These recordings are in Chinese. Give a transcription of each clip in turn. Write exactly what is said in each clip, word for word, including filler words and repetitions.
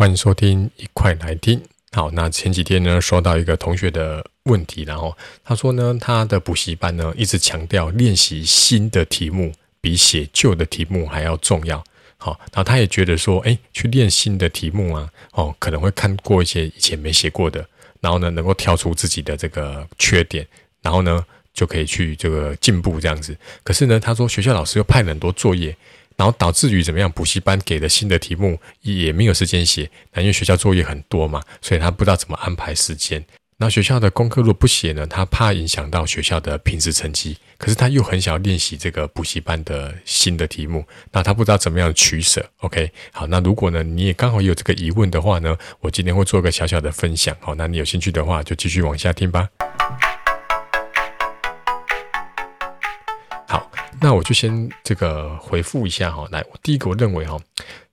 欢迎收听，一块来听。好，那前几天呢，收到一个同学的问题，然后他说呢，他的补习班呢一直强调练习新的题目比写旧的题目还要重要。好，然后他也觉得说，哎，去练新的题目啊，哦，可能会看过一些以前没写过的，然后呢，能够挑出自己的这个缺点，然后呢，就可以去这个进步这样子。可是呢，他说学校老师又派了很多作业。然后导致于怎么样？补习班给的新的题目也没有时间写，那因为学校作业很多嘛，所以他不知道怎么安排时间。那学校的功课如果不写呢，他怕影响到学校的平时成绩，可是他又很想要练习这个补习班的新的题目，那他不知道怎么样取舍。 OK， 好，那如果呢你也刚好有这个疑问的话呢，我今天会做个小小的分享。好，那你有兴趣的话就继续往下听吧。好，那我就先这个回复一下哈。来，第一个我认为哈，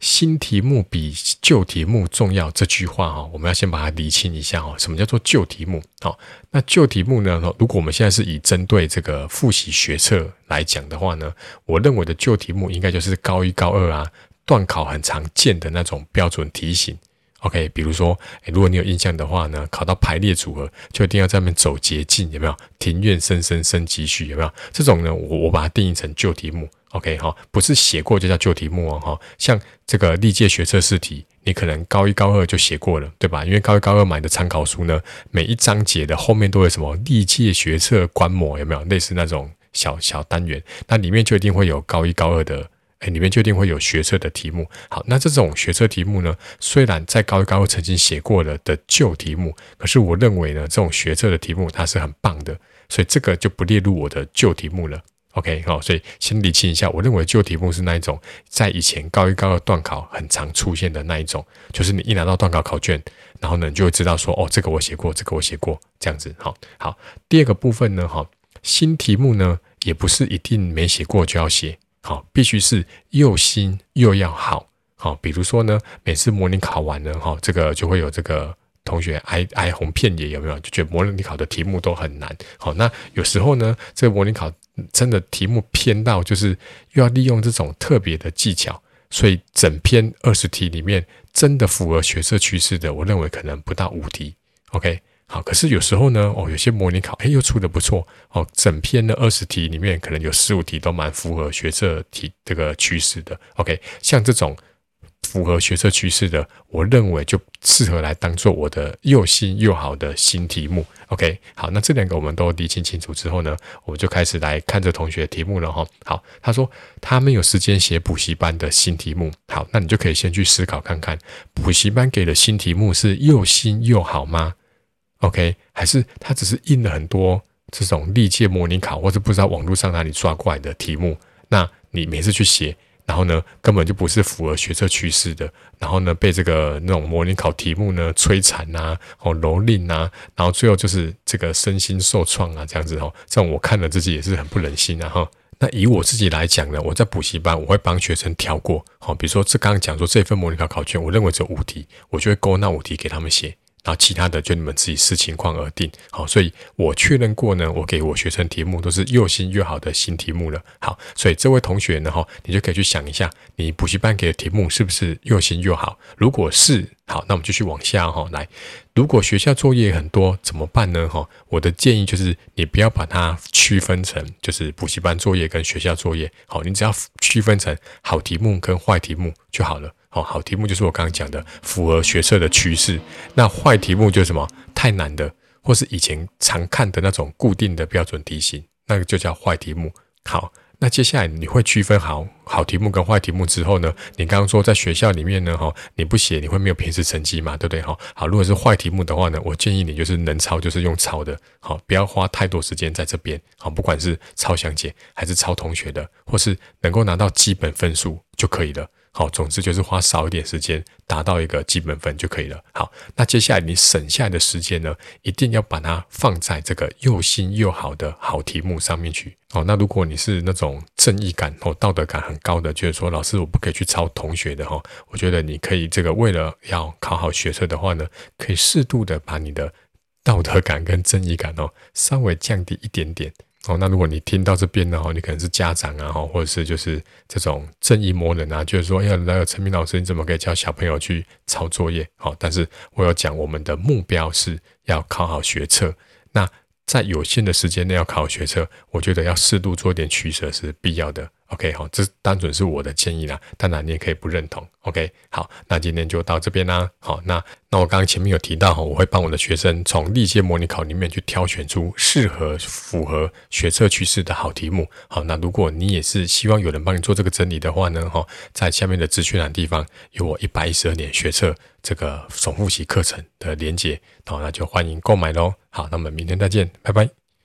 新题目比旧题目重要这句话哈，我们要先把它厘清一下哈。什么叫做旧题目？好，那旧题目呢？如果我们现在是以针对这个复习学测来讲的话呢，我认为的旧题目应该就是高一、高二啊，段考很常见的那种标准题型。OK， 比如说，如果你有印象的话呢，考到排列组合就一定要在那边走捷径，有没有？庭院深深深几许，有没有？这种呢，我我把它定义成旧题目。OK， 哈，不是写过就叫旧题目哦，哈。像这个历届学测试题，你可能高一高二就写过了，对吧？因为高一高二买的参考书呢，每一章节的后面都有什么历届学测观摩，有没有？类似那种小小单元，那里面就一定会有高一高二的。哎，里面就一定会有学测的题目。好，那这种学测题目呢，虽然在高一高二曾经写过了的旧题目，可是我认为呢，这种学测的题目它是很棒的，所以这个就不列入我的旧题目了。OK， 好，所以先理清一下，我认为旧题目是那一种在以前高一高二段考很常出现的那一种，就是你一拿到段考考卷，然后呢你就会知道说，哦，这个我写过，这个我写过，这样子。好，好，第二个部分呢，哈，新题目呢也不是一定没写过就要写。好，必须是又新又要好。好，比如说呢，每次模拟考完呢，哈，这个就会有这个同学哀哀鸿遍野，有没有？就觉得模拟考的题目都很难。好，那有时候呢，这个模拟考真的题目偏到，就是又要利用这种特别的技巧，所以整篇二十题里面，真的符合学测趋势的，我认为可能不到五题。OK。好，可是有时候呢，哦，有些模拟考，哎，又出得不错，哦，整篇的二十题里面，可能有十五题都蛮符合学测题这个趋势的。OK， 像这种符合学测趋势的，我认为就适合来当做我的又新又好的新题目。OK， 好，那这两个我们都理清清楚之后呢，我们就开始来看这同学的题目了哈。好，他说他没有时间写补习班的新题目。好，那你就可以先去思考看看，补习班给的新题目是又新又好吗？OK， 还是他只是印了很多这种历届模拟考或者不知道网络上哪里抓过来的题目，那你每次去写，然后呢根本就不是符合学测趋势的，然后呢被这个那种模拟考题目呢摧残啊，哦蹂躏啊，然后最后就是这个身心受创啊，这样子哦，这种我看了自己也是很不忍心啊哈。那以我自己来讲呢，我在补习班我会帮学生挑过，好、哦，比如说这刚刚讲说这份模拟考考卷，我认为只有五题，我就会勾那五题给他们写。然后其他的就你们自己视情况而定。好，所以我确认过呢，我给我学生题目都是又新又好的新题目了。好，所以这位同学呢，你就可以去想一下，你补习班给的题目是不是又新又好？如果是，好，那我们继续往下哈、哦、来。如果学校作业很多怎么办呢？哈，我的建议就是你不要把它区分成就是补习班作业跟学校作业。好，你只要区分成好题目跟坏题目就好了。哦，好题目就是我刚刚讲的符合学测的趋势，那坏题目就是什么太难的，或是以前常看的那种固定的标准题型，那个就叫坏题目。好，那接下来你会区分好好题目跟坏题目之后呢，你刚刚说在学校里面呢，你不写你会没有平时成绩嘛，对不对？好，如果是坏题目的话呢，我建议你就是能抄就是用抄的，好，不要花太多时间在这边，好，不管是抄详解还是抄同学的，或是能够拿到基本分数就可以了。好，总之就是花少一点时间达到一个基本分就可以了。好，那接下来你省下来的时间呢，一定要把它放在这个又新又好的好题目上面去。哦，那如果你是那种正义感、哦、道德感很高的，觉得说老师我不可以去抄同学的、哦、我觉得你可以这个为了要考好学测的话呢，可以适度的把你的道德感跟正义感、哦、稍微降低一点点。哦，那如果你听到这边呢，你可能是家长啊，或者是就是这种正义魔人啊，就是说，哎呀，那个陈明老师，你怎么可以教小朋友去抄作业？哦，但是我有讲，我们的目标是要考好学测。那在有限的时间内要考好学测，我觉得要适度做一点取舍是必要的。OK， 好，这单纯是我的建议啦，当然你也可以不认同。OK， 好，那今天就到这边啦。好，那那我刚刚前面有提到，我会帮我的学生从历届模拟考里面去挑选出适合符合学测趋势的好题目。好，那如果你也是希望有人帮你做这个整理的话呢，在下面的资讯栏地方有我一百一十二年学测这个总复习课程的连结，那就欢迎购买咯。好，那我们明天再见，拜拜。